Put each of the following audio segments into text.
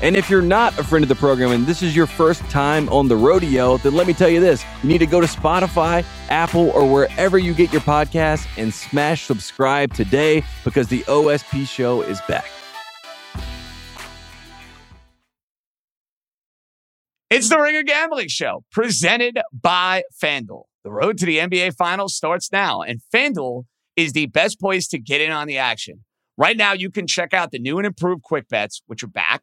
And if you're not a friend of the program and this is your first time on the rodeo, then let me tell you this. You need to go to Spotify, Apple, or wherever you get your podcasts and smash subscribe today because the OSP show is back. It's the Ringer Gambling Show presented by FanDuel. The road to the NBA Finals starts now, and FanDuel is the best place to get in on the action. Right now, you can check out the new and improved Quick Bets, which are back.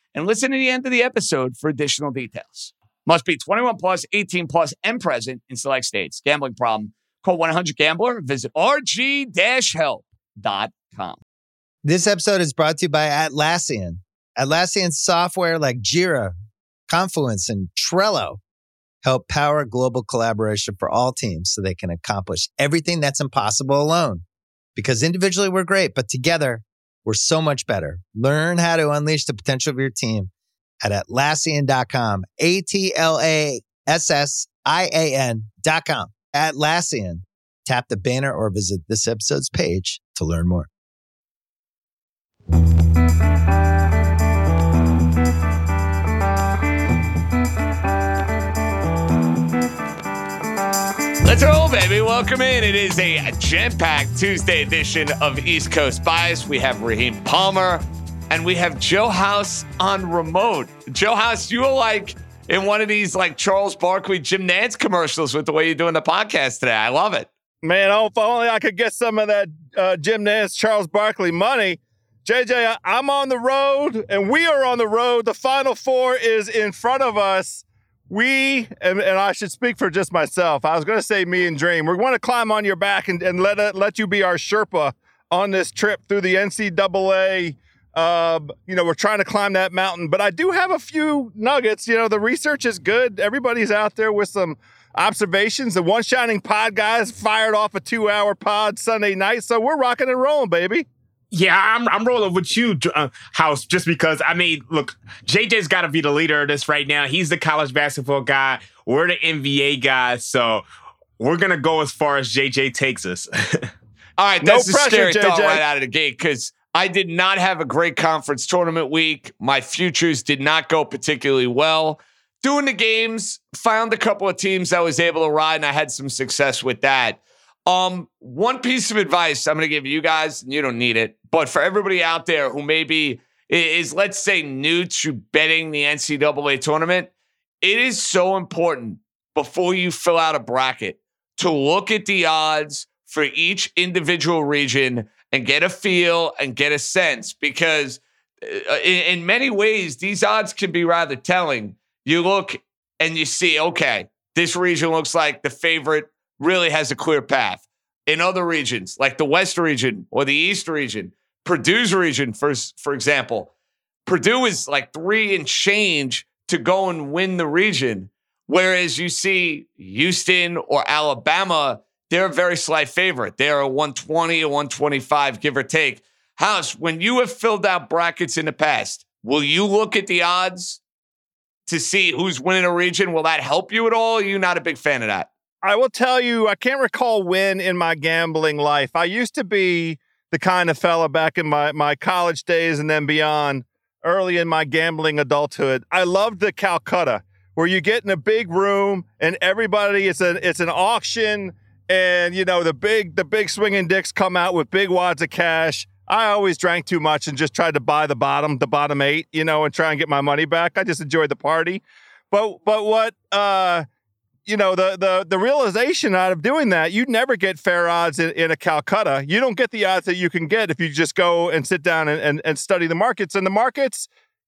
And listen to the end of the episode for additional details. Must be 21 plus, 18 plus, and present in select states. Gambling problem? Call 1-800-GAMBLER. Visit rg-help.com. This episode is brought to you by Atlassian. Atlassian software like Jira, Confluence, and Trello help power global collaboration for all teams so they can accomplish everything that's impossible alone. Because individually we're great, but together, we're so much better. Learn how to unleash the potential of your team at Atlassian.com. Atlassian.com. Atlassian. Tap the banner or visit this episode's page to learn more. Let's roll, baby. Welcome in. It is a jam-packed Tuesday edition of East Coast Bias. We have Raheem Palmer, and we have Joe House on remote. Joe House, you were like in one of these like Charles Barkley Jim Nance commercials with the way you're doing the podcast today. I love it. Man, if only I could get some of that Jim Nance, Charles Barkley money. JJ, I'm on the road, and we are on the road. The Final Four is in front of us. We, and I should speak for just myself. I was going to say me and Dream. We're going to climb on your back and let you be our Sherpa on this trip through the NCAA. We're trying to climb that mountain. But I do have a few nuggets. You know, the research is good. Everybody's out there with some observations. The One Shining Pod guys fired off a 2-hour pod Sunday night. So we're rocking and rolling, baby. Yeah, I'm rolling with you, House, just because, I mean, look, JJ's got to be the leader of this right now. He's the college basketball guy. We're the NBA guys, so we're going to go as far as JJ takes us. All right, that's no pressure, a scary JJ. Thought right out of the gate because I did not have a great conference tournament week. My futures did not go particularly well. Doing the games, found a couple of teams I was able to ride, and I had some success with that. One piece of advice I'm going to give you guys, and you don't need it, but for everybody out there who maybe is, let's say, new to betting the NCAA tournament, it is so important before you fill out a bracket to look at the odds for each individual region and get a feel and get a sense, because in many ways, these odds can be rather telling. You look and you see, okay, this region looks like the favorite really has a clear path. In other regions, like the West region or the East region, Purdue's region, for example, Purdue is like 3 and change to go and win the region, whereas you see Houston or Alabama, they're a very slight favorite. They're a 120 or 125, give or take. House, when you have filled out brackets in the past, will you look at the odds to see who's winning a region? Will that help you at all? Are you not a big fan of that? I will tell you, I can't recall when in my gambling life. I used to be the kind of fella back in my college days and then beyond, early in my gambling adulthood. I loved the Calcutta, where you get in a big room and everybody, it's an auction, and you know the big swinging dicks come out with big wads of cash. I always drank too much and just tried to buy the bottom eight, you know, and try and get my money back. I just enjoyed the party, but what you know, the realization out of doing that, you never get fair odds in a Calcutta. You don't get the odds that you can get if you just go and sit down and study the markets. And the markets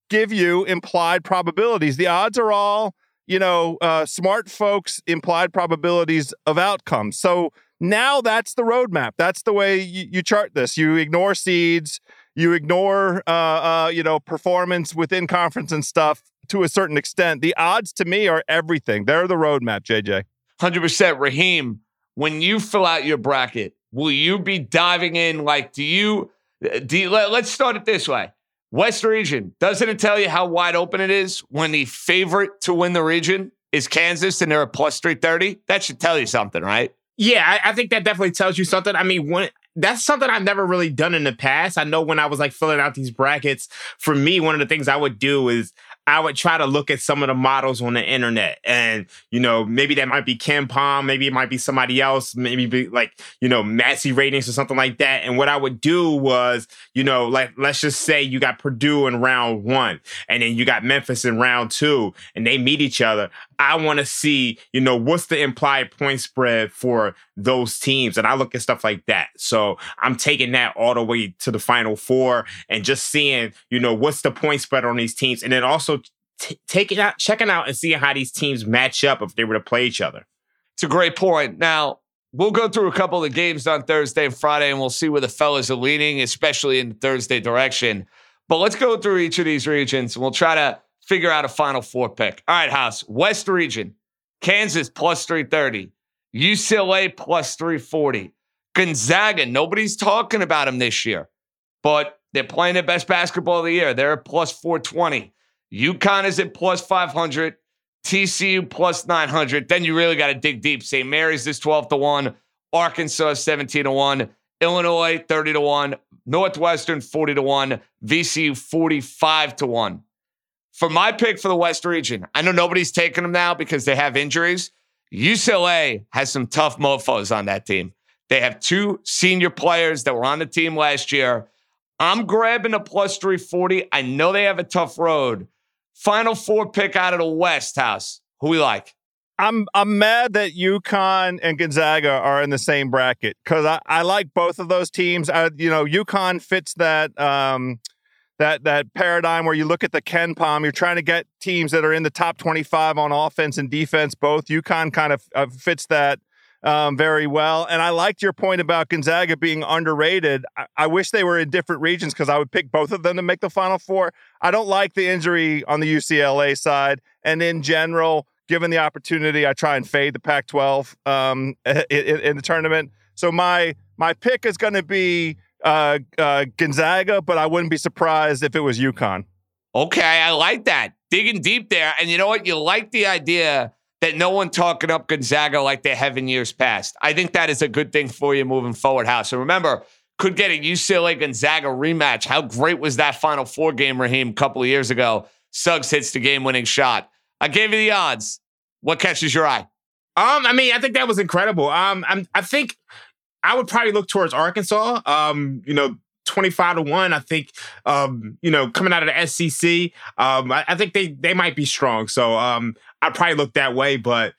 give you implied probabilities. The odds are all, you know, smart folks' implied probabilities of outcomes. So now that's the roadmap. That's the way you chart this. You ignore seeds. You ignore, performance within conference and stuff to a certain extent. The odds to me are everything. They're the roadmap, JJ. 100%. Raheem, when you fill out your bracket, will you be diving in? Like, let's start it this way. West region, doesn't it tell you how wide open it is when the favorite to win the region is Kansas and they're a plus 330? That should tell you something, right? Yeah, I think that definitely tells you something. I mean, that's something I've never really done in the past. I know when I was like filling out these brackets, for me, one of the things I would do is I would try to look at some of the models on the internet. And, you know, maybe that might be KenPom, maybe it might be somebody else, maybe be like, you know, Massey ratings or something like that. And what I would do was, you know, like, let's just say you got Purdue in round one and then you got Memphis in round two and they meet each other. I want to see, you know, what's the implied point spread for those teams. And I look at stuff like that. So I'm taking that all the way to the Final Four and just seeing, you know, what's the point spread on these teams. And then also checking out and seeing how these teams match up if they were to play each other. It's a great point. Now, we'll go through a couple of the games on Thursday and Friday, and we'll see where the fellas are leaning, especially in the Thursday direction. But let's go through each of these regions, and we'll try to figure out a Final Four pick. All right, House. West region, Kansas plus 330. UCLA plus 340. Gonzaga, nobody's talking about them this year, but they're playing their best basketball of the year. They're at plus 420. UConn is at plus 500. TCU plus 900. Then you really got to dig deep. St. Mary's is 12-1. Arkansas 17-1. Illinois 30-1. Northwestern 40-1. VCU 45-1. For my pick for the West region, I know nobody's taking them now because they have injuries. UCLA has some tough mofos on that team. They have two senior players that were on the team last year. I'm grabbing a plus 340. I know they have a tough road. Final Four pick out of the West, House. Who we like? I'm mad that UConn and Gonzaga are in the same bracket because I like both of those teams. UConn fits that that paradigm where you look at the KenPom, you're trying to get teams that are in the top 25 on offense and defense. Both UConn kind of fits that very well. And I liked your point about Gonzaga being underrated. I wish they were in different regions because I would pick both of them to make the Final Four. I don't like the injury on the UCLA side. And in general, given the opportunity, I try and fade the Pac-12 in the tournament. So my pick is going to be Gonzaga, but I wouldn't be surprised if it was UConn. Okay, I like that. Digging deep there. And you know what? You like the idea that no one talking up Gonzaga like they have in years past. I think that is a good thing for you moving forward, House. And remember, could get a UCLA-Gonzaga rematch. How great was that Final Four game, Raheem, a couple of years ago? Suggs hits the game-winning shot. I gave you the odds. What catches your eye? I think that was incredible. I think... I would probably look towards Arkansas, 25-1. I think, coming out of the SEC, I think they might be strong. So I'd probably look that way. But,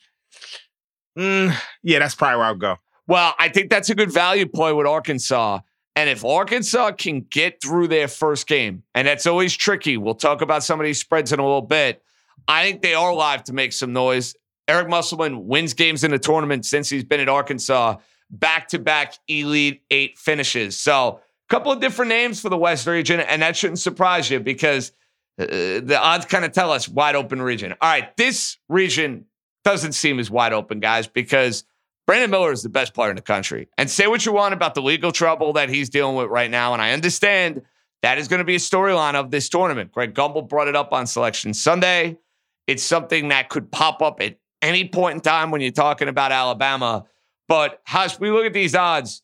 that's probably where I would go. Well, I think that's a good value play with Arkansas. And if Arkansas can get through their first game, and that's always tricky. We'll talk about some of these spreads in a little bit. I think they are live to make some noise. Eric Musselman wins games in the tournament since he's been at Arkansas. Back-to-back Elite Eight finishes. So a couple of different names for the West region, and that shouldn't surprise you because the odds kind of tell us wide open region. All right, this region doesn't seem as wide open, guys, because Brandon Miller is the best player in the country. And say what you want about the legal trouble that he's dealing with right now, and I understand that is going to be a storyline of this tournament. Greg Gumbel brought it up on Selection Sunday. It's something that could pop up at any point in time when you're talking about Alabama. But House, we look at these odds.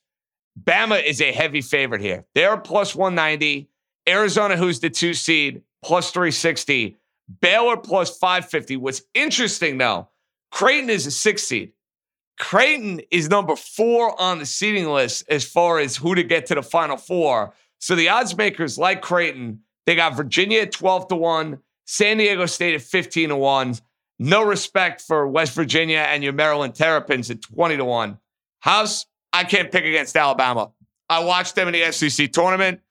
Bama is a heavy favorite here. They're plus 190. Arizona, who's the 2 seed, plus 360. Baylor plus 550. What's interesting though, Creighton is a 6 seed. Creighton is number 4 on the seeding list as far as who to get to the Final Four. So the odds makers like Creighton. They got Virginia at 12-1, San Diego State at 15-1. No respect for West Virginia and your Maryland Terrapins at 20-1. House, I can't pick against Alabama. I watched them in the SEC tournament.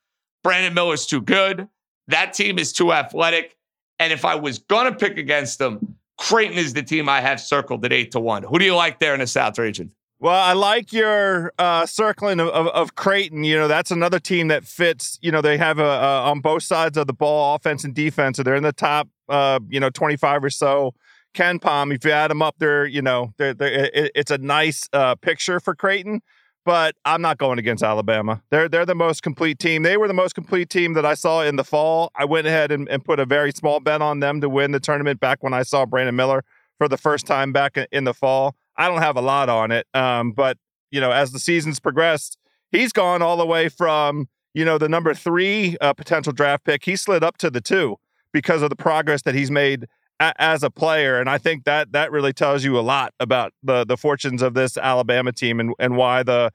Brandon Miller's too good. That team is too athletic. And if I was going to pick against them, Creighton is the team I have circled at 8-1. Who do you like there in the South region? Well, I like your circling of Creighton. You know, that's another team that fits. You know, they have a on both sides of the ball, offense and defense. So they're in the top, 25 or so. KenPom, if you add them up, they're, it's a nice picture for Creighton. But I'm not going against Alabama. They're the most complete team. They were the most complete team that I saw in the fall. I went ahead and put a very small bet on them to win the tournament back when I saw Brandon Miller for the first time back in the fall. I don't have a lot on it. But, as the season's progressed, he's gone all the way from, the number 3 potential draft pick. He slid up to the 2 because of the progress that he's made as a player. And I think that really tells you a lot about the fortunes of this Alabama team and why the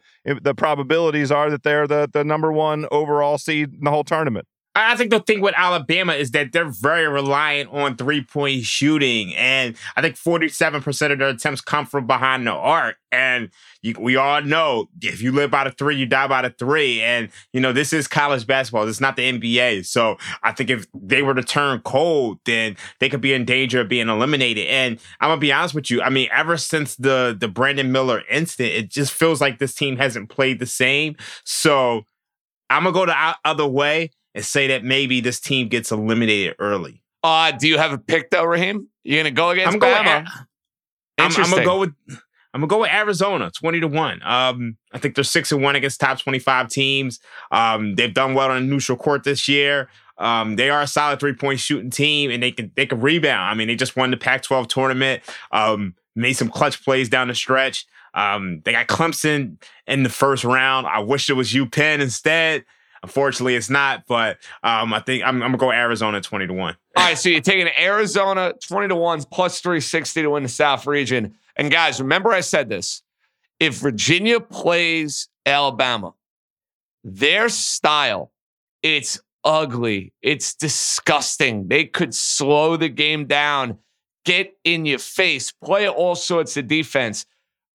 probabilities are that they're the number 1 overall seed in the whole tournament. I think the thing with Alabama is that they're very reliant on three-point shooting. And I think 47% of their attempts come from behind the arc. And we all know if you live by the 3, you die by the 3. And, this is college basketball. It's not the NBA. So I think if they were to turn cold, then they could be in danger of being eliminated. And I'm going to be honest with you. I mean, ever since the Brandon Miller incident, it just feels like this team hasn't played the same. So I'm going to go the other way and say that maybe this team gets eliminated early. Do you have a pick though, Raheem? You're gonna go against Alabama? I'm gonna go with Arizona, 20-1. I think they're 6-1 against top 25 teams. They've done well on a neutral court this year. They are a solid 3-point shooting team, and they can rebound. I mean, they just won the Pac-12 tournament. Made some clutch plays down the stretch. They got Clemson in the first round. I wish it was UPenn instead. Unfortunately, it's not, but I think I'm gonna go Arizona 20-1. All right, so you're taking Arizona 20-1 plus 360 to win the South region. And guys, remember I said this: if Virginia plays Alabama, their style, it's ugly, it's disgusting. They could slow the game down, get in your face, play all sorts of defense.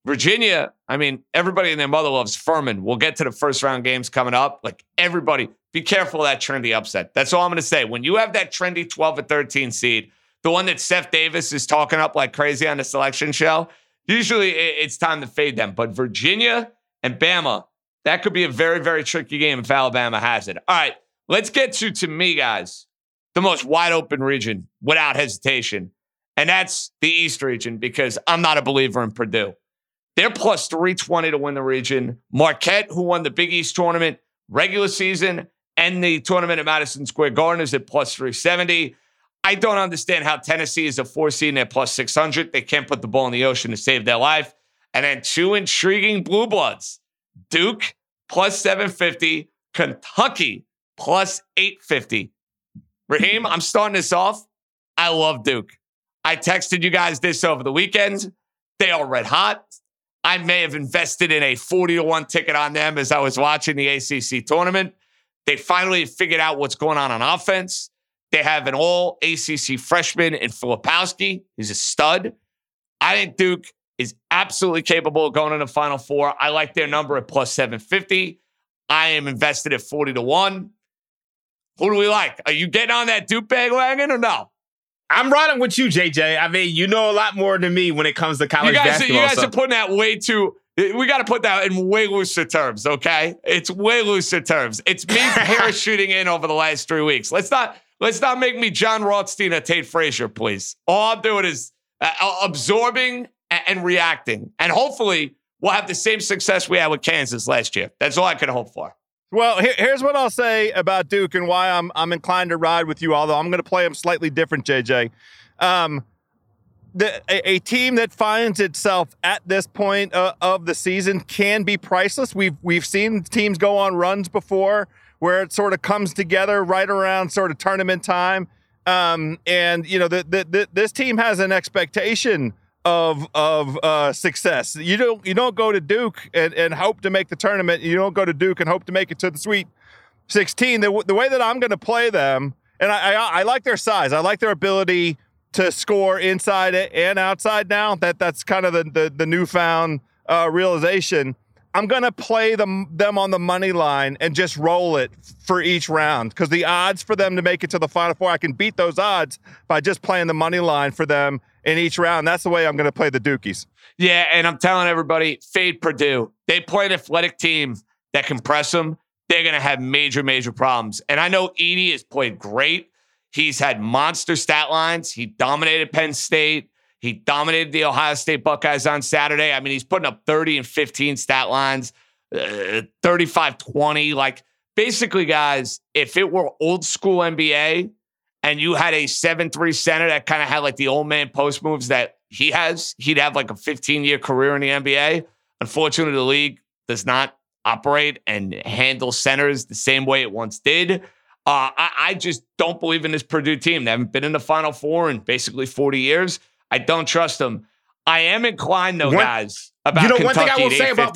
Virginia, I mean, everybody and their mother loves Furman. We'll get to the first round games coming up. Like, everybody, be careful of that trendy upset. That's all I'm going to say. When you have that trendy 12 or 13 seed, the one that Seth Davis is talking up like crazy on the selection show, usually it's time to fade them. But Virginia and Bama, that could be a very, very tricky game if Alabama has it. All right, let's get to me, guys, the most wide open region without hesitation. And that's the East region, because I'm not a believer in Purdue. They're plus 320 to win the region. Marquette, who won the Big East tournament, regular season, and the tournament at Madison Square Garden, is at plus 370. I don't understand how Tennessee is a 4 seed and they're plus 600. They can't put the ball in the ocean to save their life. And then two intriguing blue bloods: Duke plus 750, Kentucky plus 850. Raheem, I'm starting this off. I love Duke. I texted you guys this over the weekend. They are red hot. I may have invested in a 40-1 ticket on them as I was watching the ACC tournament. They finally figured out what's going on offense. They have an all-ACC freshman in Filipowski. He's a stud. I think Duke is absolutely capable of going into the Final Four. I like their number at plus 750. I am invested at 40-1. Who do we like? Are you getting on that Duke bandwagon or no? I'm riding with you, JJ. I mean, you know a lot more than me when it comes to college basketball. You guys are putting that way too. We got to put that in way looser terms, okay? It's way looser terms. It's me parachuting in over the last 3 weeks. Let's not make me John Rothstein or Tate Frazier, please. All I'm doing is absorbing and reacting, and hopefully we'll have the same success we had with Kansas last year. That's all I could hope for. Well, here's what I'll say about Duke and why I'm inclined to ride with you, although I'm going to play them slightly different, JJ. A team that finds itself at this point of the season can be priceless. We've seen teams go on runs before where it sort of comes together right around sort of tournament time. This team has an expectation of success. You don't go to Duke and hope to make the tournament. You don't go to Duke and hope to make it to the Sweet 16. The way that I'm going to play them, and I like their size. I like their ability to score inside and outside now. That's kind of the newfound realization. I'm going to play them on the money line and just roll it for each round, because the odds for them to make it to the Final Four, I can beat those odds by just playing the money line for them in each round. That's the way I'm going to play the Dukies. Yeah, and I'm telling everybody, fade Purdue. They play an athletic team that can press them. They're going to have major, major problems. And I know Edey has played great. He's had monster stat lines. He dominated Penn State. He dominated the Ohio State Buckeyes on Saturday. I mean, he's putting up 30 and 15 stat lines, 35-20. Like, basically, guys, if it were old school NBA and you had a 7-3 center that kind of had like the old man post moves that he has, he'd have like a 15-year career in the NBA. Unfortunately, the league does not operate and handle centers the same way it once did. I just don't believe in this Purdue team. They haven't been in the Final Four in basically 40 years. I don't trust them. I am inclined, though, guys, about Kentucky. One thing I will say about,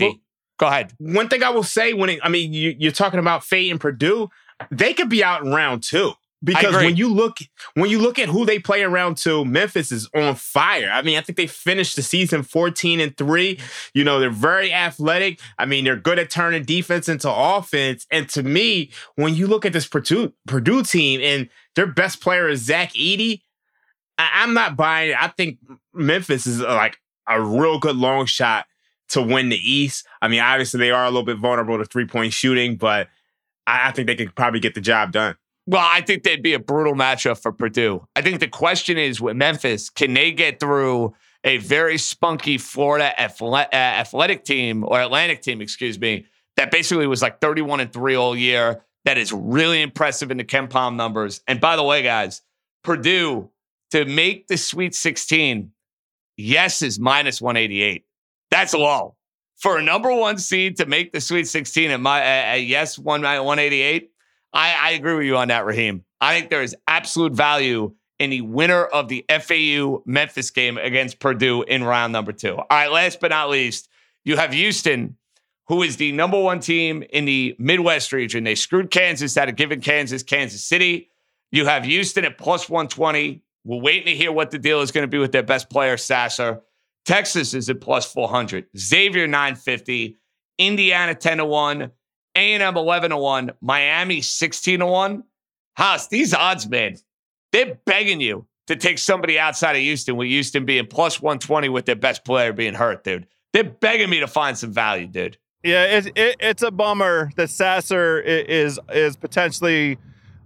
go ahead. One thing I will say when you're talking about Fate and Purdue, they could be out in round two, because when you look at who they play in round two, Memphis is on fire. I mean, I think they finished the season 14-3. You know, they're very athletic. I mean, they're good at turning defense into offense. And to me, when you look at this Purdue team and their best player is Zach Edey, I'm not buying it. I think Memphis is like a real good long shot to win the East. I mean, obviously they are a little bit vulnerable to three-point shooting, but I think they could probably get the job done. Well, I think they'd be a brutal matchup for Purdue. I think the question is with Memphis, can they get through a very spunky Florida athletic team, or Atlantic team, excuse me, that basically was like 31-3 all year. That is really impressive in the KenPom numbers. And by the way, guys, Purdue, to make the Sweet 16, yes, is minus 188. That's low. For a number one seed to make the Sweet 16 at yes, 188, I agree with you on that, Raheem. I think there is absolute value in the winner of the FAU Memphis game against Purdue in round number two. All right, last but not least, you have Houston, who is the number one team in the Midwest region. They screwed Kansas out of giving Kansas Kansas City. You have Houston at plus 120. We're waiting to hear what the deal is going to be with their best player, Sasser. Texas is at plus 400. Xavier, 950. Indiana, 10-1. A&M, 11-1. Miami, 16-1. House, these odds, man, they're begging you to take somebody outside of Houston, with Houston being plus 120 with their best player being hurt, dude. They're begging me to find some value, dude. Yeah, it's a bummer that Sasser is potentially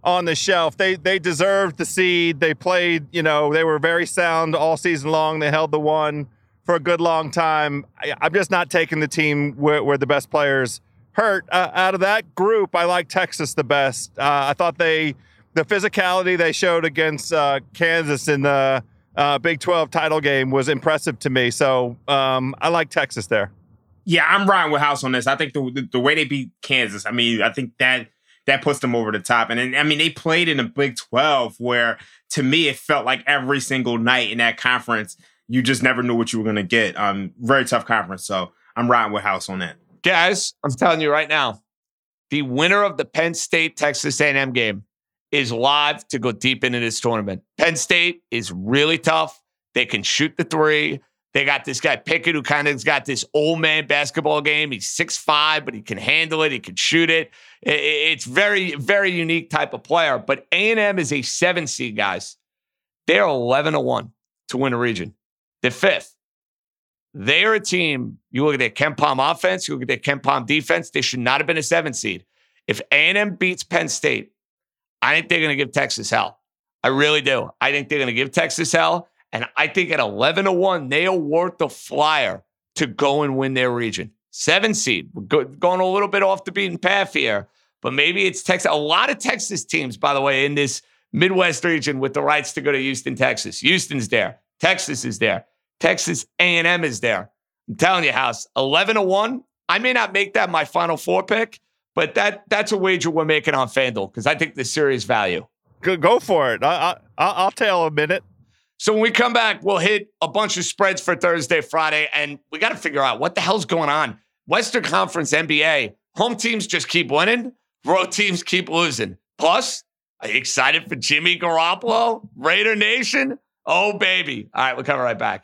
on the shelf. They deserved the seed. They played, they were very sound all season long. They held the one for a good long time. I'm just not taking the team where the best players hurt. Out of that group, I like Texas the best. I thought the physicality they showed against Kansas in the Big 12 title game was impressive to me. So I like Texas there. Yeah, I'm riding with House on this. I think the way they beat Kansas, I mean, I think that puts them over the top. And I mean, they played in the Big 12 where, to me, it felt like every single night in that conference, you just never knew what you were going to get. Very tough conference. So I'm riding with House on that. Guys, I'm telling you right now, the winner of the Penn State-Texas A&M game is live to go deep into this tournament. Penn State is really tough. They can shoot the three. They got this guy Pickett, who kind of's got this old man basketball game. He's 6'5", but he can handle it. He can shoot it. It's very, very unique type of player. But A&M is a 7 seed, guys. They're 11-1 to win a region. They're 5th. They're a team. You look at their KenPom offense. You look at their KenPom defense. They should not have been a 7 seed. If A&M beats Penn State, I think they're going to give Texas hell. I really do. I think they're going to give Texas hell. And I think at 11-1, they are worth the flyer to go and win their region. 7 seed. We're going a little bit off the beaten path here, but maybe it's Texas. A lot of Texas teams, by the way, in this Midwest region with the rights to go to Houston, Texas. Houston's there. Texas is there. Texas A&M is there. I'm telling you, House, 11-1. I may not make that my Final Four pick, but that's a wager we're making on FanDuel because I think the series value. Go for it. I'll tell a minute. So when we come back, we'll hit a bunch of spreads for Thursday, Friday, and we got to figure out what the hell's going on. Western Conference NBA, home teams just keep winning, road teams keep losing. Plus, are you excited for Jimmy Garoppolo? Raider Nation? Oh, baby. All right, we'll come right back.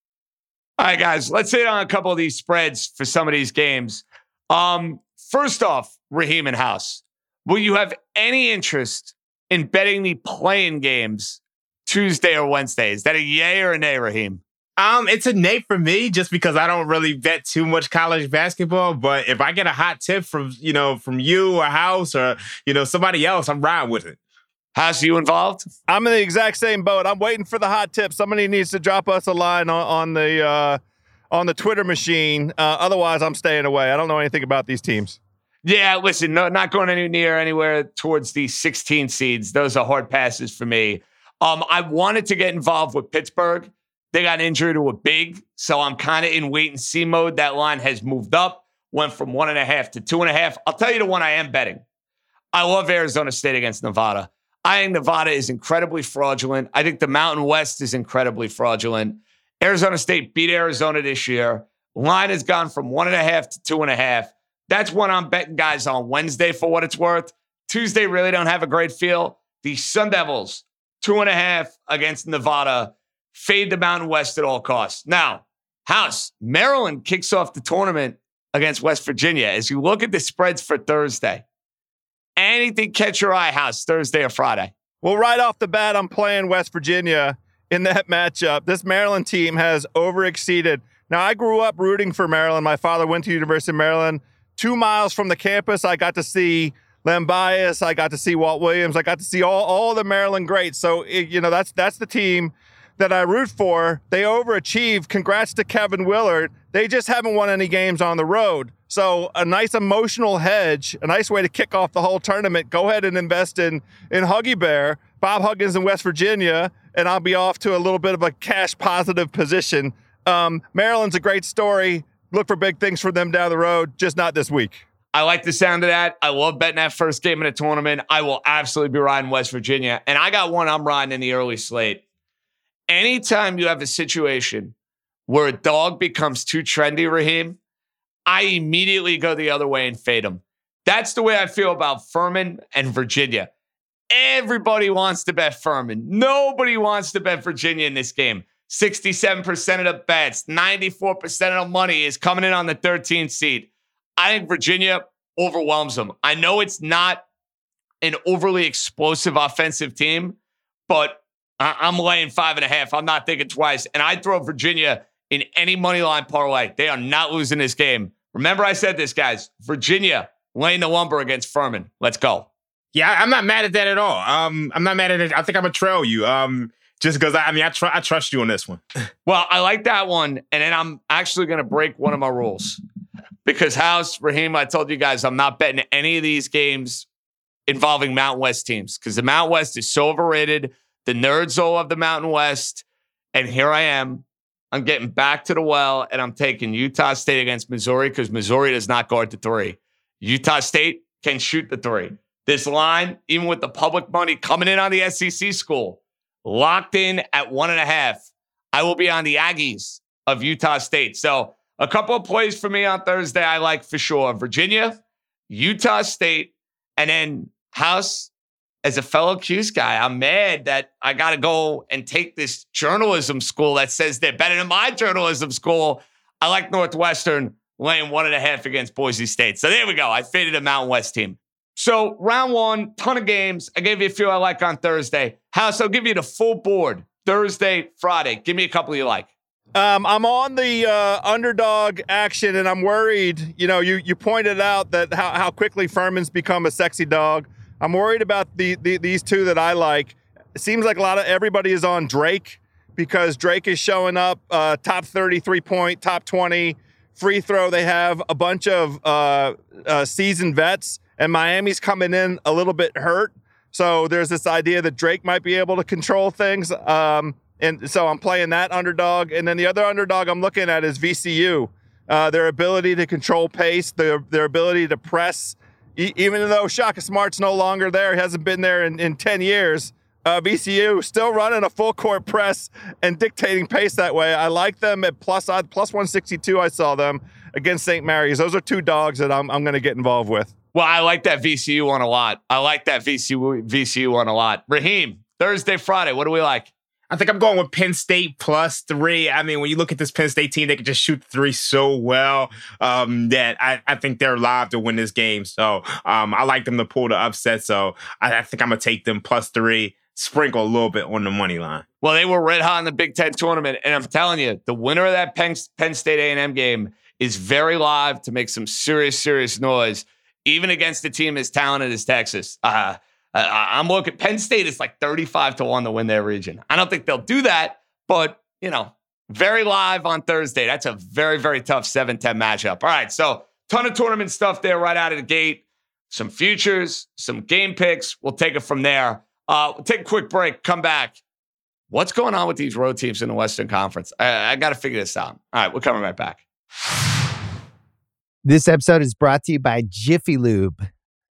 All right, guys, let's hit on a couple of these spreads for some of these games. First off, Raheem and House, will you have any interest in betting the play-in games Tuesday or Wednesday? Is that a yay or a nay, Raheem? It's a nay for me just because I don't really bet too much college basketball. But if I get a hot tip from you or House or, somebody else, I'm riding with it. House, are you involved? I'm in the exact same boat. I'm waiting for the hot tip. Somebody needs to drop us a line on the Twitter machine. Otherwise, I'm staying away. I don't know anything about these teams. Yeah, listen, no, not going anywhere towards the 16 seeds. Those are hard passes for me. I wanted to get involved with Pittsburgh. They got injured to a big, so I'm kind of in wait-and-see mode. That line has moved up, went from 1.5 to 2.5. I'll tell you the one I am betting. I love Arizona State against Nevada. I think Nevada is incredibly fraudulent. I think the Mountain West is incredibly fraudulent. Arizona State beat Arizona this year. Line has gone from 1.5 to 2.5. That's what I'm betting, guys, on Wednesday for what it's worth. Tuesday really don't have a great feel. The Sun Devils, 2.5 against Nevada. Fade the Mountain West at all costs. Now, House, Maryland kicks off the tournament against West Virginia. As you look at the spreads for Thursday, anything catch your eye, House, Thursday or Friday? Well, right off the bat, I'm playing West Virginia in that matchup. This Maryland team has overexceeded. Now, I grew up rooting for Maryland. My father went to University of Maryland. 2 miles from the campus, I got to see Lambias. I got to see Walt Williams. I got to see all the Maryland greats. So, that's the team that I root for. They overachieved. Congrats to Kevin Willard. They just haven't won any games on the road. So a nice emotional hedge, a nice way to kick off the whole tournament. Go ahead and invest in Huggy Bear, Bob Huggins in West Virginia, and I'll be off to a little bit of a cash positive position. Maryland's a great story. Look for big things for them down the road, just not this week. I like the sound of that. I love betting that first game in a tournament. I will absolutely be riding West Virginia. And I got one I'm riding in the early slate. Anytime you have a situation where a dog becomes too trendy, Raheem, I immediately go the other way and fade them. That's the way I feel about Furman and Virginia. Everybody wants to bet Furman. Nobody wants to bet Virginia in this game. 67% of the bets, 94% of the money is coming in on the 13th seed. I think Virginia overwhelms them. I know it's not an overly explosive offensive team, but I'm laying 5.5. I'm not thinking twice. And I throw Virginia in any money line parlay. They are not losing this game. Remember I said this, guys. Virginia laying the lumber against Furman. Let's go. Yeah, I'm not mad at that at all. I'm not mad at it. I think I'm going to trail you just because, I trust you on this one. Well, I like that one, and then I'm actually going to break one of my rules because House, Raheem, I told you guys I'm not betting any of these games involving Mountain West teams because the Mountain West is so overrated. The nerds all of the Mountain West, and here I am. I'm getting back to the well, and I'm taking Utah State against Missouri because Missouri does not guard the three. Utah State can shoot the three. This line, even with the public money coming in on the SEC school, locked in at 1.5. I will be on the Aggies of Utah State. So a couple of plays for me on Thursday I like for sure. Virginia, Utah State, and then House. As a fellow Q's guy, I'm mad that I got to go and take this journalism school that says they're better than my journalism school. I like Northwestern laying 1.5 against Boise State. So there we go. I faded a Mountain West team. So round one, ton of games. I gave you a few I like on Thursday. House, I'll give you the full board. Thursday, Friday. Give me a couple you like. I'm on the underdog action, and I'm worried. You know, you pointed out that how quickly Furman's become a sexy dog. I'm worried about these two that I like. It seems like everybody is on Drake because Drake is showing up top 30 3-point, top 20 free throw. They have a bunch of seasoned vets, and Miami's coming in a little bit hurt. So there's this idea that Drake might be able to control things. And so I'm playing that underdog. And then the other underdog I'm looking at is VCU. Their ability to control pace, their ability to press, even though Shaka Smart's no longer there, hasn't been there in 10 years, VCU still running a full court press and dictating pace that way. I like them at plus 162. I saw them against St. Mary's. Those are two dogs that I'm going to get involved with. Well, I like that VCU one a lot. VCU one a lot. Raheem, Thursday, Friday, what do we like? I think I'm going with Penn State plus 3. I mean, when you look at this Penn State team, they can just shoot 3 so well that I think they're live to win this game. So I like them to pull the upset. So I think I'm going to take them plus 3, sprinkle a little bit on the money line. Well, they were red hot in the Big Ten tournament. And I'm telling you, the winner of that Penn State A&M game is very live to make some serious, serious noise, even against a team as talented as Texas. I'm looking. Penn State is like 35-1 to win their region. I don't think they'll do that, but, you know, very live on Thursday. That's a very, very tough 7-10 matchup. All right, so ton of tournament stuff there right out of the gate. Some futures, some game picks. We'll take it from there. We'll take a quick break, come back. What's going on with these road teams in the Western Conference? I got to figure this out. All right, we're coming right back. This episode is brought to you by Jiffy Lube.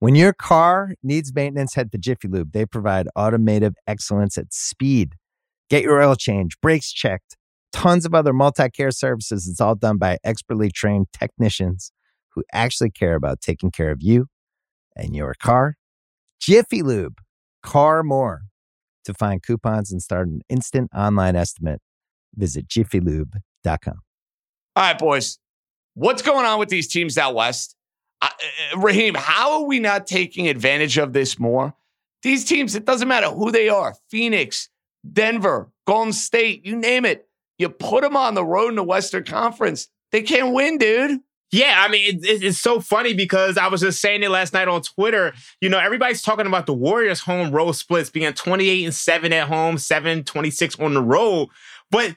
When your car needs maintenance, head to Jiffy Lube. They provide automotive excellence at speed. Get your oil changed, brakes checked, tons of other multi-care services. It's all done by expertly trained technicians who actually care about taking care of you and your car. Jiffy Lube, car more. To find coupons and start an instant online estimate, visit jiffylube.com. All right, boys. What's going on with these teams out west? Raheem, how are we not taking advantage of this more? These teams, it doesn't matter who they are. Phoenix, Denver, Golden State, you name it. You put them on the road in the Western Conference. They can't win, dude. Yeah, I mean, it's so funny because I was just saying it last night on Twitter. You know, everybody's talking about the Warriors' home road splits being 28-7 at home, 7-26 on the road. But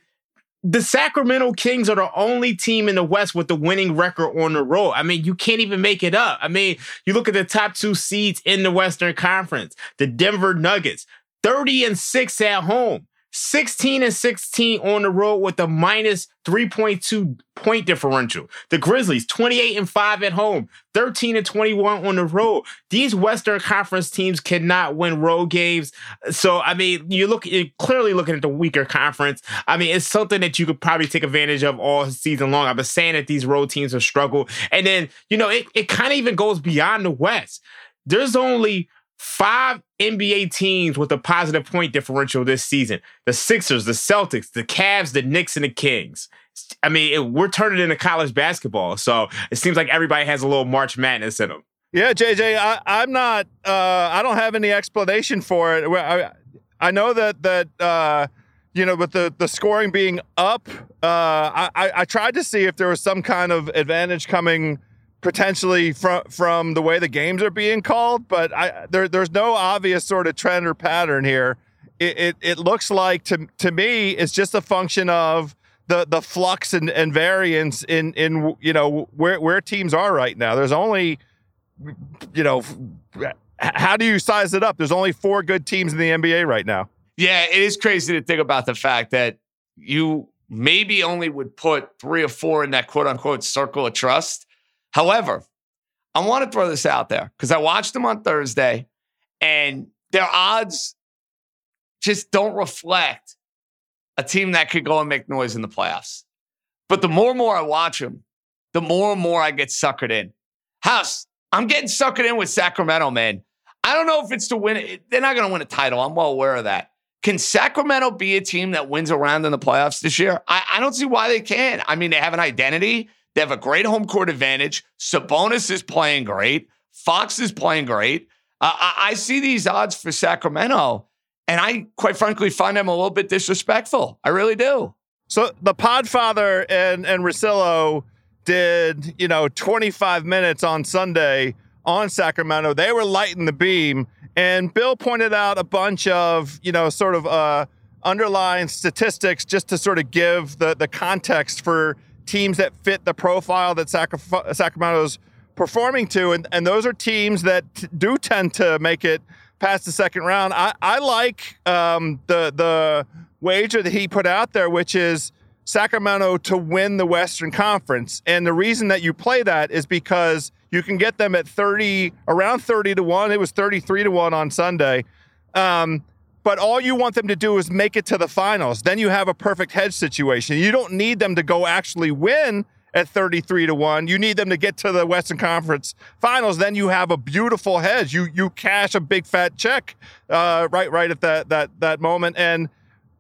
the Sacramento Kings are the only team in the West with the winning record on the road. I mean, you can't even make it up. I mean, you look at the top two seeds in the Western Conference, the Denver Nuggets, 30-6 at home, 16-16 on the road with a minus 3.2 point differential. The Grizzlies, 28-5 at home, 13-21 on the road. These Western Conference teams cannot win road games. So, I mean, you're clearly looking at the weaker conference. I mean, it's something that you could probably take advantage of all season long. I've been saying that these road teams will struggle. And then, you know, it kind of even goes beyond the West. There's only 5 NBA teams with a positive point differential this season. The Sixers, the Celtics, the Cavs, the Knicks, and the Kings. I mean, we're turning into college basketball, so it seems like everybody has a little March Madness in them. Yeah, JJ, I'm not. I don't have any explanation for it. I know that you know, with the scoring being up, I tried to see if there was some kind of advantage coming potentially from the way the games are being called, but there's no obvious sort of trend or pattern here. It looks like to me it's just a function of the flux and variance in you know where teams are right now. There's only, you know, how do you size it up? There's only 4 good teams in the NBA right now. Yeah, it is crazy to think about the fact that you maybe only would put 3 or 4 in that quote unquote circle of trust. However, I want to throw this out there because I watched them on Thursday and their odds just don't reflect a team that could go and make noise in the playoffs. But the more and more I watch them, the more and more I get suckered in. House, I'm getting suckered in with Sacramento, man. I don't know if it's to win. They're not going to win a title. I'm well aware of that. Can Sacramento be a team that wins a round in the playoffs this year? I don't see why they can't. I mean, they have an identity. They have a great home court advantage. Sabonis is playing great. Fox is playing great. I see these odds for Sacramento, and I, quite frankly, find them a little bit disrespectful. I really do. So the Podfather and Russillo did, 25 minutes on Sunday on Sacramento. They were lighting the beam, and Bill pointed out a bunch of, underlying statistics just to sort of give the context for teams that fit the profile that Sacramento's performing to. And those are teams that do tend to make it past the second round. I like the wager that he put out there, which is Sacramento to win the Western Conference. And the reason that you play that is because you can get them at 30, around 30-1. It was 33-1 on Sunday. But all you want them to do is make it to the finals. Then you have a perfect hedge situation. You don't need them to go actually win at 33-1. You need them to get to the Western Conference Finals. Then you have a beautiful hedge. You cash a big fat check right at that moment. And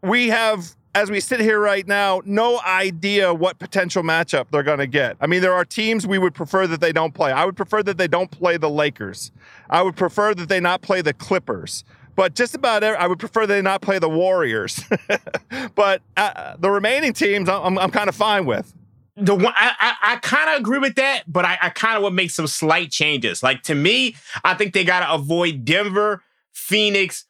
we have, as we sit here right now, no idea what potential matchup they're going to get. I mean, there are teams we would prefer that they don't play. I would prefer that they don't play the Lakers. I would prefer that they not play the Clippers. But just about I would prefer they not play the Warriors. But the remaining teams, I'm kind of fine with. The one, I kind of agree with that, but I kind of would make some slight changes. Like, to me, I think they got to avoid Denver, Phoenix,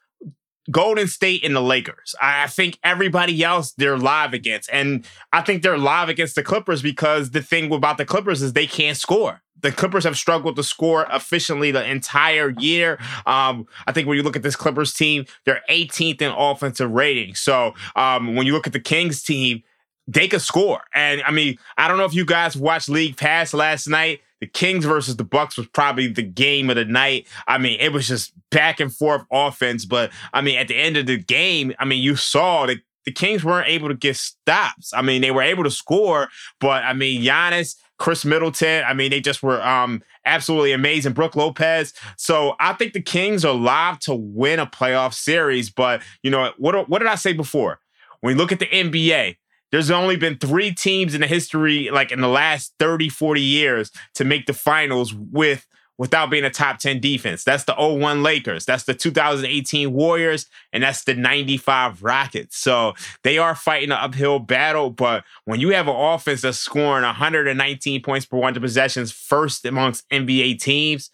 Golden State, and the Lakers. I think everybody else, they're live against. And I think they're live against the Clippers because the thing about the Clippers is they can't score. The Clippers have struggled to score efficiently the entire year. I think when you look at this Clippers team, they're 18th in offensive rating. So when you look at the Kings team, they could score. And I mean, I don't know if you guys watched League Pass last night. The Kings versus the Bucks was probably the game of the night. I mean, it was just back and forth offense. But I mean, at the end of the game, I mean, you saw that the Kings weren't able to get stops. I mean, they were able to score, but I mean, Giannis, Chris Middleton, I mean, they just were absolutely amazing. Brook Lopez. So I think the Kings are live to win a playoff series. But, what did I say before? When you look at the NBA, there's only been three teams in the history, like in the last 30, 40 years, to make the finals without being a top 10 defense. That's the 2001 Lakers. That's the 2018 Warriors. And that's the 95 Rockets. So they are fighting an uphill battle. But when you have an offense that's scoring 119 points per 100 possessions, first amongst NBA teams,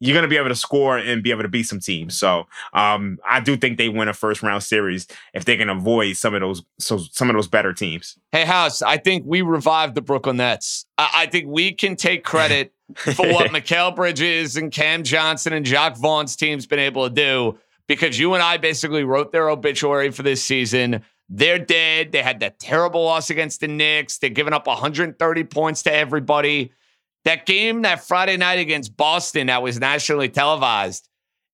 you're going to be able to score and be able to beat some teams. So I do think they win a first round series if they can avoid some of those better teams. Hey, House, I think we revived the Brooklyn Nets. I think we can take credit for what Mikal Bridges and Cam Johnson and Jacque Vaughn's team's been able to do, because you and I basically wrote their obituary for this season. They're dead. They had that terrible loss against the Knicks. They're giving up 130 points to everybody. That game that Friday night against Boston that was nationally televised,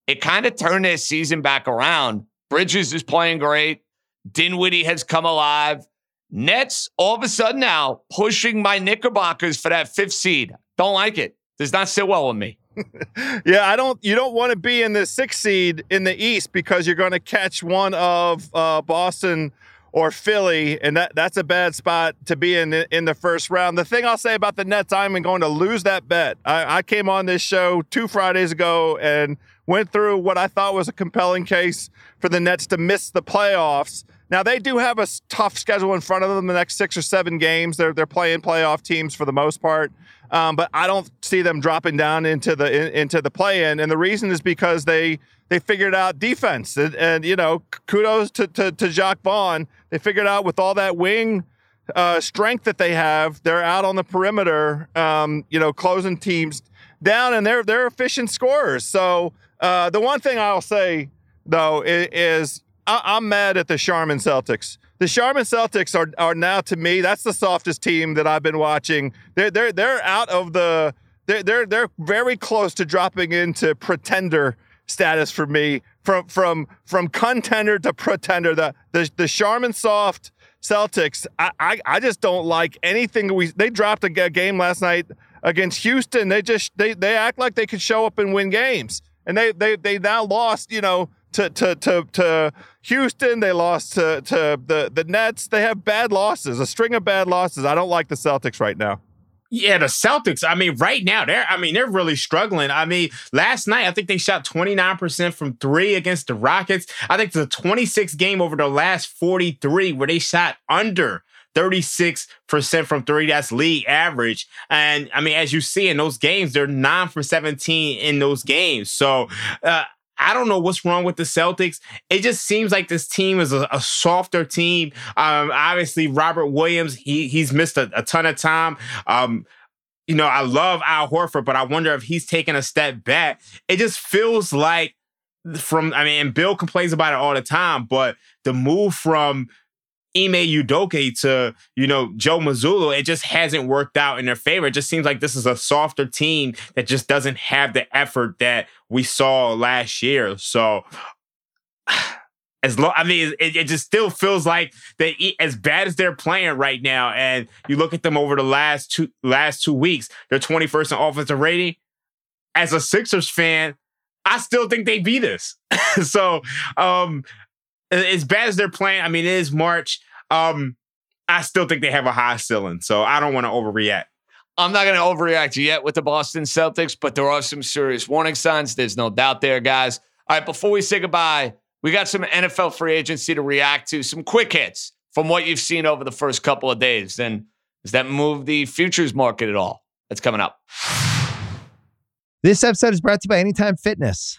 it kind of turned their season back around. Bridges is playing great. Dinwiddie has come alive. Nets, all of a sudden now, pushing my Knickerbockers for that 5th seed. Don't like it. Does not sit well with me. Yeah, you don't want to be in the 6th seed in the East because you're going to catch one of Boston or Philly, and that's a bad spot to be in the first round. The thing I'll say about the Nets, I'm going to lose that bet. I came on this show 2 Fridays ago and went through what I thought was a compelling case for the Nets to miss the playoffs. Now, they do have a tough schedule in front of them the next 6 or 7 games. They're playing playoff teams for the most part, but I don't see them dropping down into the play-in, and the reason is because they figured out defense, and kudos to Jacque Vaughn. They figured out with all that wing strength that they have, they're out on the perimeter, closing teams down, and they're efficient scorers. So the one thing I'll say though is I'm mad at the Charmin Celtics. The Charmin Celtics are now, to me, that's the softest team that I've been watching. They're out of the they're very close to dropping into pretender status for me, from contender to pretender. The Charmin Soft Celtics, I just don't like anything. They dropped a game last night against Houston. They just they act like they could show up and win games, and they now lost, you know, to Houston. They lost to the Nets. They have bad losses, a string of bad losses. I don't like the Celtics right now. Yeah, the Celtics, I mean, right now, they're really struggling. I mean, last night, I think they shot 29% from three against the Rockets. I think the 26th game over the last 43 where they shot under 36% from three. That's league average. And, I mean, as you see in those games, they're 9 for 17 in those games. So, I don't know what's wrong with the Celtics. It just seems like this team is a softer team. Obviously, Robert Williams, he's missed a ton of time. You know, I love Al Horford, but I wonder if he's taking a step back. It just feels like and Bill complains about it all the time, but the move from Ime Udoka to, you know, Joe Mazzulla, it just hasn't worked out in their favor. It just seems like this is a softer team that just doesn't have the effort that we saw last year. So, it just still feels like they, as bad as they're playing right now, and you look at them over the last two weeks, they're 21st in offensive rating. As a Sixers fan, I still think they beat us. So, as bad as they're playing, I mean, it is March. I still think they have a high ceiling, so I don't want to overreact. I'm not going to overreact yet with the Boston Celtics, but there are some serious warning signs. There's no doubt there, guys. All right, before we say goodbye, we got some NFL free agency to react to, some quick hits from what you've seen over the first couple of days. And does that move the futures market at all? That's coming up. This episode is brought to you by Anytime Fitness.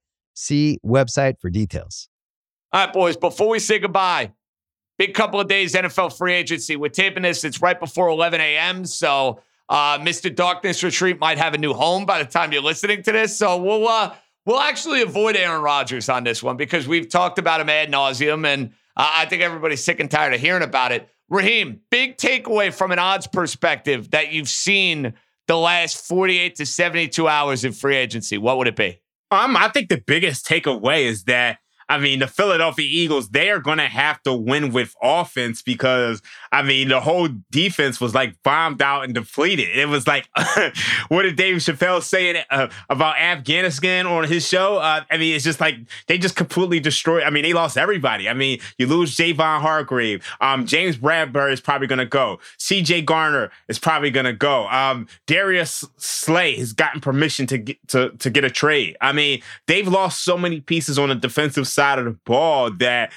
See website for details. All right, boys, before we say goodbye, big couple of days NFL free agency. We're taping this. It's right before 11 a.m., so Mr. Darkness Retreat might have a new home by the time you're listening to this. So we'll actually avoid Aaron Rodgers on this one because we've talked about him ad nauseum, and I think everybody's sick and tired of hearing about it. Raheem, big takeaway from an odds perspective that you've seen the last 48 to 72 hours in free agency. What would it be? I think the biggest takeaway is that, I mean, the Philadelphia Eagles, they are going to have to win with offense because, I mean, the whole defense was like bombed out and depleted. It was like, what did Dave Chappelle say about Afghanistan on his show? I mean, it's just like they just completely destroyed. I mean, they lost everybody. I mean, you lose Javon Hargrave. James Bradbury is probably going to go. C.J. Garner is probably going to go. Darius Slay has gotten permission to get a trade. I mean, they've lost so many pieces on the defensive side of the ball that,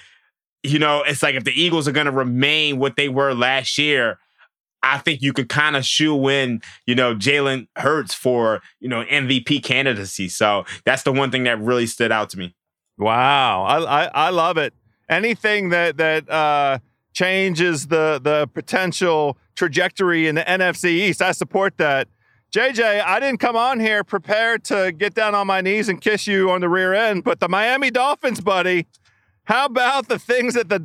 you know, it's like if the Eagles are going to remain what they were last year, I think you could kind of shoe in, you know, Jalen Hurts for, you know, MVP candidacy. So that's the one thing that really stood out to me. Wow. I love it. Anything that changes the potential trajectory in the NFC East, I support that. JJ, I didn't come on here prepared to get down on my knees and kiss you on the rear end, but the Miami Dolphins, buddy, how about the things that the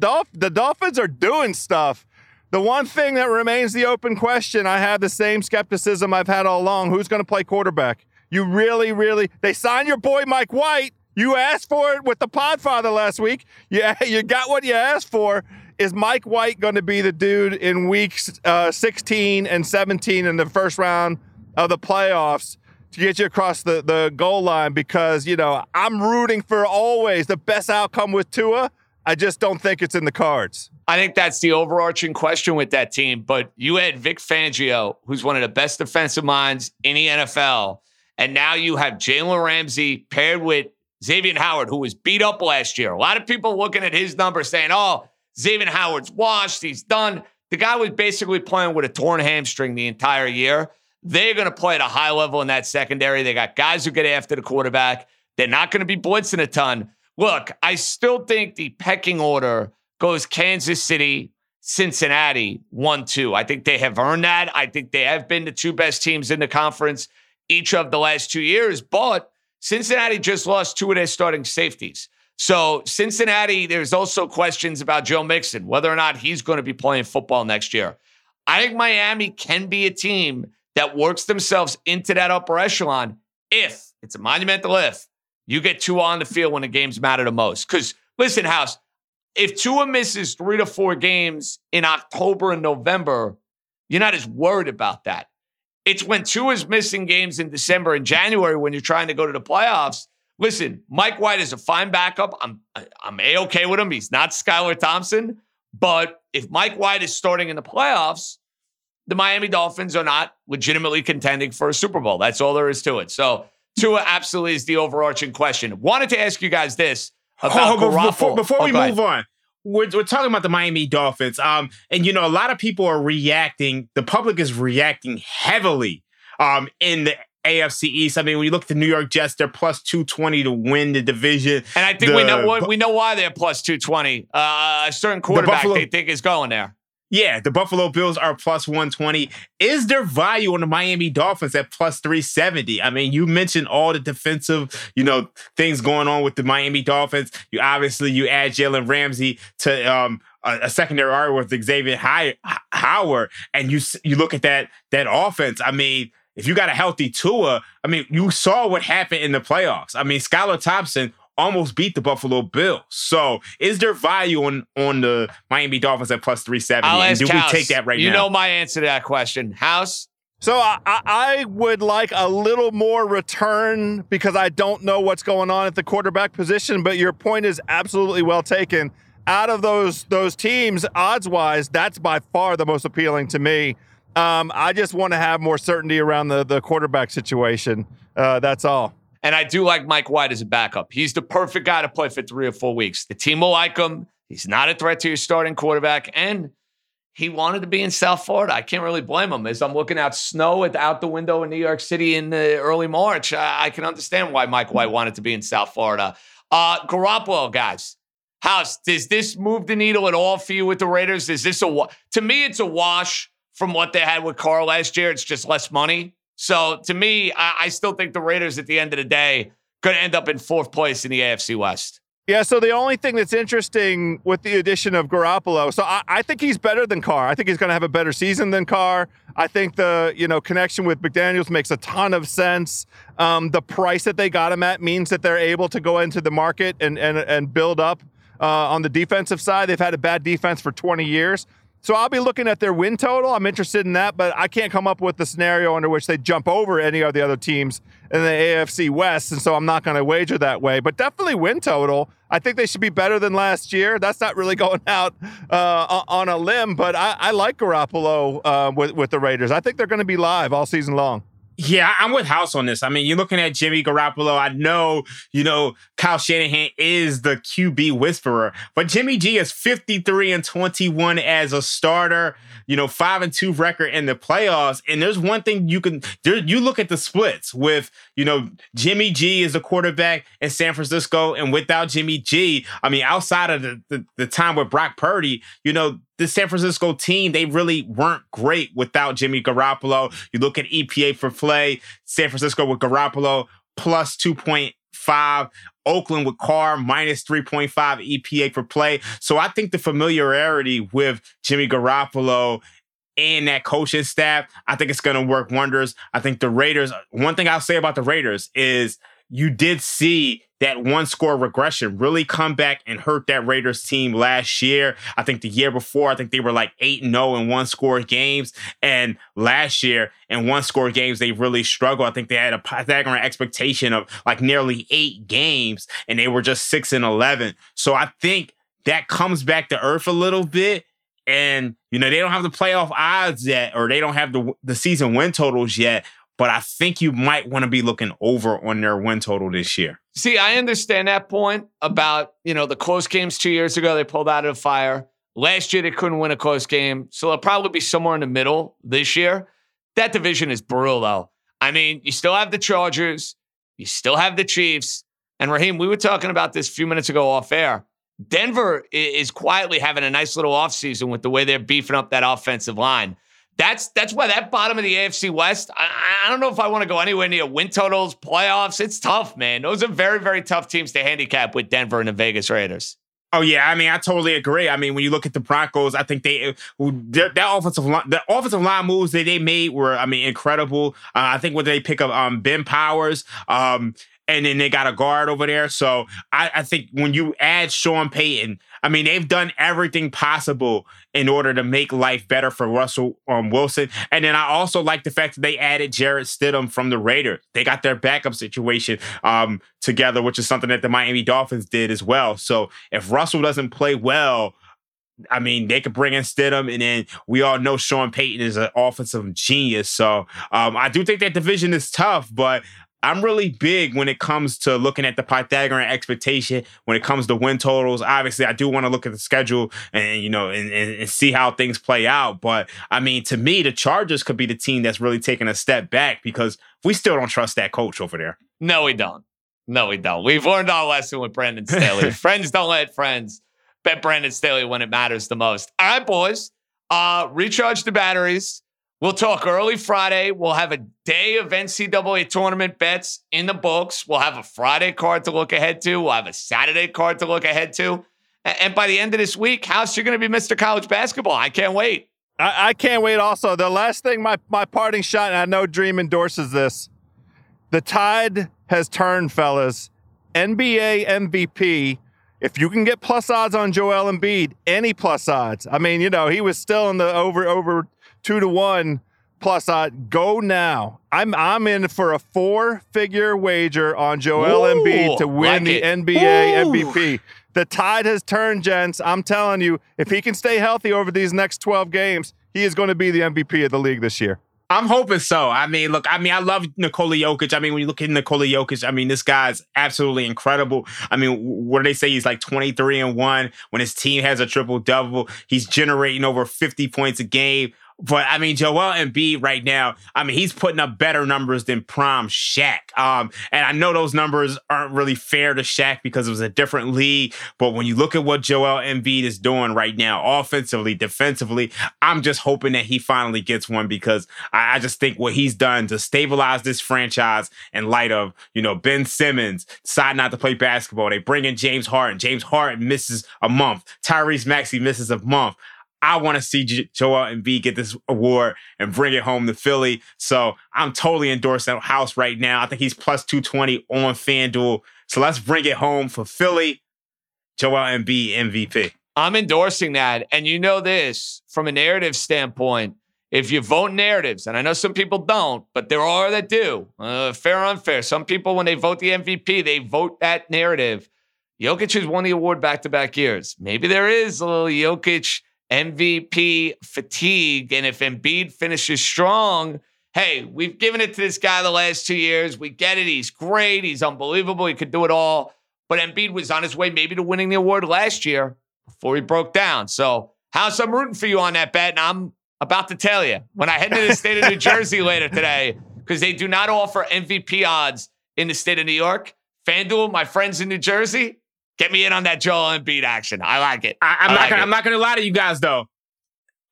Dolphins are doing stuff? The one thing that remains the open question, I have the same skepticism I've had all along. Who's going to play quarterback? You really, they signed your boy Mike White. You asked for it with the Podfather last week. Yeah, you got what you asked for. Is Mike White going to be the dude in weeks 16 and 17 in the first round of the playoffs to get you across the goal line? Because, you know, I'm rooting for always the best outcome with Tua. I just don't think it's in the cards. I think that's the overarching question with that team. But you had Vic Fangio, who's one of the best defensive minds in the NFL. And now you have Jalen Ramsey paired with Xavier Howard, who was beat up last year. A lot of people looking at his numbers saying, oh, Xavier Howard's washed. He's done. The guy was basically playing with a torn hamstring the entire year. They're going to play at a high level in that secondary. They got guys who get after the quarterback. They're not going to be blitzing a ton. Look, I still think the pecking order goes Kansas City, Cincinnati 1-2. I think they have earned that. I think they have been the two best teams in the conference each of the last 2 years, but Cincinnati just lost two of their starting safeties. So Cincinnati, there's also questions about Joe Mixon, whether or not he's going to be playing football next year. I think Miami can be a team that works themselves into that upper echelon if, it's a monumental if, you get Tua on the field when the games matter the most. Because, listen, House, if Tua misses 3 to 4 games in October and November, you're not as worried about that. It's when Tua's missing games in December and January when you're trying to go to the playoffs. Listen, Mike White is a fine backup. I'm A-okay with him. He's not Skylar Thompson. But if Mike White is starting in the playoffs, the Miami Dolphins are not legitimately contending for a Super Bowl. That's all there is to it. So Tua absolutely is the overarching question. Wanted to ask you guys this about Garoppolo. Before we move on, we're talking about the Miami Dolphins. And, you know, a lot of people are reacting. The public is reacting heavily in the AFC East. I mean, when you look at the New York Jets, they're plus 220 to win the division. And I think we know why they're plus 220. A certain quarterback they think is going there. Yeah, the Buffalo Bills are plus 120. Is there value on the Miami Dolphins at plus 370? I mean, you mentioned all the defensive, things going on with the Miami Dolphins. You add Jalen Ramsey to a secondary arm with Xavier Howard, and you look at that offense. I mean, if you got a healthy Tua, I mean, you saw what happened in the playoffs. I mean, Skylar Thompson almost beat the Buffalo Bills. So is there value on the Miami Dolphins at plus 370? And do House, we take that right now? You know my answer to that question. House? So I would like a little more return because I don't know what's going on at the quarterback position, but your point is absolutely well taken. Out of those teams, odds-wise, that's by far the most appealing to me. I just want to have more certainty around the quarterback situation. That's all. And I do like Mike White as a backup. He's the perfect guy to play for 3 or 4 weeks. The team will like him. He's not a threat to your starting quarterback. And he wanted to be in South Florida. I can't really blame him. As I'm looking out snow out the window in New York City in early March, I can understand why Mike White wanted to be in South Florida. Garoppolo, guys. House, does this move the needle at all for you with the Raiders? Is this to me, it's a wash from what they had with Carr last year. It's just less money. So to me, I still think the Raiders at the end of the day could end up in 4th place in the AFC West. Yeah, so the only thing that's interesting with the addition of Garoppolo, so I think he's better than Carr. I think he's going to have a better season than Carr. I think the connection with McDaniels makes a ton of sense. The price that they got him at means that they're able to go into the market and build up on the defensive side. They've had a bad defense for 20 years. So I'll be looking at their win total. I'm interested in that, but I can't come up with the scenario under which they jump over any of the other teams in the AFC West, and so I'm not going to wager that way. But definitely win total. I think they should be better than last year. That's not really going out on a limb, but I like Garoppolo with the Raiders. I think they're going to be live all season long. Yeah, I'm with House on this. I mean, you're looking at Jimmy Garoppolo. I know, Kyle Shanahan is the QB whisperer, but Jimmy G is 53-21 as a starter, 5-2 record in the playoffs. And there's one thing you look at the splits with, Jimmy G is the quarterback in San Francisco. And without Jimmy G, I mean, outside of the time with Brock Purdy, the San Francisco team, they really weren't great without Jimmy Garoppolo. You look at EPA for play, San Francisco with Garoppolo plus 2.5, Oakland with Carr minus 3.5 EPA for play. So I think the familiarity with Jimmy Garoppolo and that coaching staff, I think it's going to work wonders. I think the Raiders, one thing I'll say about the Raiders is you did see that one-score regression really come back and hurt that Raiders team last year. I think the year before, I think they were like 8-0 in one-score games. And last year, in one-score games, they really struggled. I think they had a Pythagorean expectation of like nearly 8 games, and they were just 6-11. So I think that comes back to earth a little bit. And, they don't have the playoff odds yet, or they don't have the season win totals yet. But I think you might want to be looking over on their win total this year. See, I understand that point about, the close games 2 years ago, they pulled out of the fire. Last year, they couldn't win a close game. So they'll probably be somewhere in the middle this year. That division is brutal, though. I mean, you still have the Chargers. You still have the Chiefs. And Raheem, we were talking about this a few minutes ago off air. Denver is quietly having a nice little offseason with the way they're beefing up that offensive line. That's why that bottom of the AFC West, I don't know if I want to go anywhere near win totals, playoffs. It's tough, man. Those are very, very tough teams to handicap with Denver and the Vegas Raiders. Oh, yeah. I mean, I totally agree. I mean, when you look at the Broncos, I think the offensive line moves that they made were, I mean, incredible. I think when they pick up Ben Powers, and then they got a guard over there. So I think when you add Sean Payton, I mean, they've done everything possible in order to make life better for Russell Wilson. And then I also like the fact that they added Jarrett Stidham from the Raiders. They got their backup situation together, which is something that the Miami Dolphins did as well. So if Russell doesn't play well, I mean, they could bring in Stidham, and then we all know Sean Payton is an offensive genius. So I do think that division is tough, but I'm really big when it comes to looking at the Pythagorean expectation, when it comes to win totals. Obviously, I do want to look at the schedule and, you know, and see how things play out. But, I mean, to me, the Chargers could be the team that's really taking a step back because we still don't trust that coach over there. No, we don't. No, we don't. We've learned our lesson with Brandon Staley. Friends don't let friends bet Brandon Staley when it matters the most. All right, boys. Recharge the batteries. We'll talk early Friday. We'll have a day of NCAA tournament bets in the books. We'll have a Friday card to look ahead to. We'll have a Saturday card to look ahead to. And by the end of this week, House, you're going to be Mr. College Basketball. I can't wait. I can't wait also. The last thing, my parting shot, and I know Dream endorses this. The tide has turned, fellas. NBA MVP. If you can get plus odds on Joel Embiid, any plus odds. I mean, you know, he was still in the over 2-1 plus odd. Go now. I'm in for a 4-figure wager on Joel Embiid to win the NBA MVP. The tide has turned, gents. I'm telling you, if he can stay healthy over these next 12 games, he is going to be the MVP of the league this year. I'm hoping so. I mean, look, I mean, I love Nikola Jokic. I mean, when you look at Nikola Jokic, I mean, this guy's absolutely incredible. I mean, what do they say? He's like 23-1 when his team has a triple-double. He's generating over 50 points a game. But, I mean, Joel Embiid right now, I mean, he's putting up better numbers than prime Shaq. And I know those numbers aren't really fair to Shaq because it was a different league. But when you look at what Joel Embiid is doing right now, offensively, defensively, I'm just hoping that he finally gets one because I just think what he's done to stabilize this franchise in light of, you know, Ben Simmons deciding not to play basketball. They bring in James Harden. James Harden misses a month. Tyrese Maxey misses a month. I want to see Joel Embiid get this award and bring it home to Philly. So I'm totally endorsing House right now. I think he's plus 220 on FanDuel. So let's bring it home for Philly. Joel Embiid MVP. I'm endorsing that. And you know this, from a narrative standpoint, if you vote narratives, and I know some people don't, but there are that do, fair or unfair. Some people, when they vote the MVP, they vote that narrative. Jokic has won the award back-to-back years. Maybe there is a little Jokic MVP fatigue. And if Embiid finishes strong, hey, we've given it to this guy the last 2 years. We get it. He's great. He's unbelievable. He could do it all. But Embiid was on his way maybe to winning the award last year before he broke down. So, House, I'm rooting for you on that bet. And I'm about to tell you, when I head to the state of New Jersey later today, because they do not offer MVP odds in the state of New York, FanDuel, my friends in New Jersey, get me in on that Joel Embiid action. I like it. I'm not going to lie to you guys, though.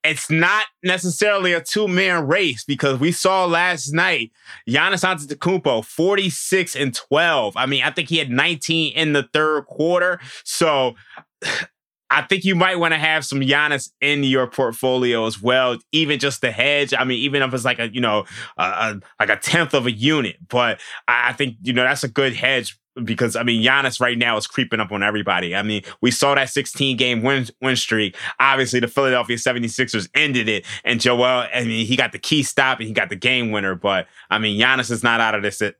It's not necessarily a two-man race because we saw last night Giannis Antetokounmpo, 46-12. I mean, I think he had 19 in the third quarter. So I think you might want to have some Giannis in your portfolio as well, even just the hedge. I mean, even if it's like a, you know, like a 10th of a unit. But I think, you know, that's a good hedge. Because, I mean, Giannis right now is creeping up on everybody. I mean, we saw that 16-game win streak. Obviously, the Philadelphia 76ers ended it. And Joel, I mean, he got the key stop and he got the game winner. But, I mean, Giannis is not out of this at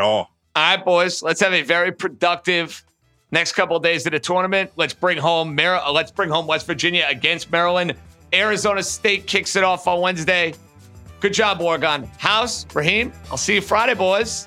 all. All right, boys. Let's have a very productive next couple of days of the tournament. Let's bring home West Virginia against Maryland. Arizona State kicks it off on Wednesday. Good job, Oregon. House, Raheem, I'll see you Friday, boys.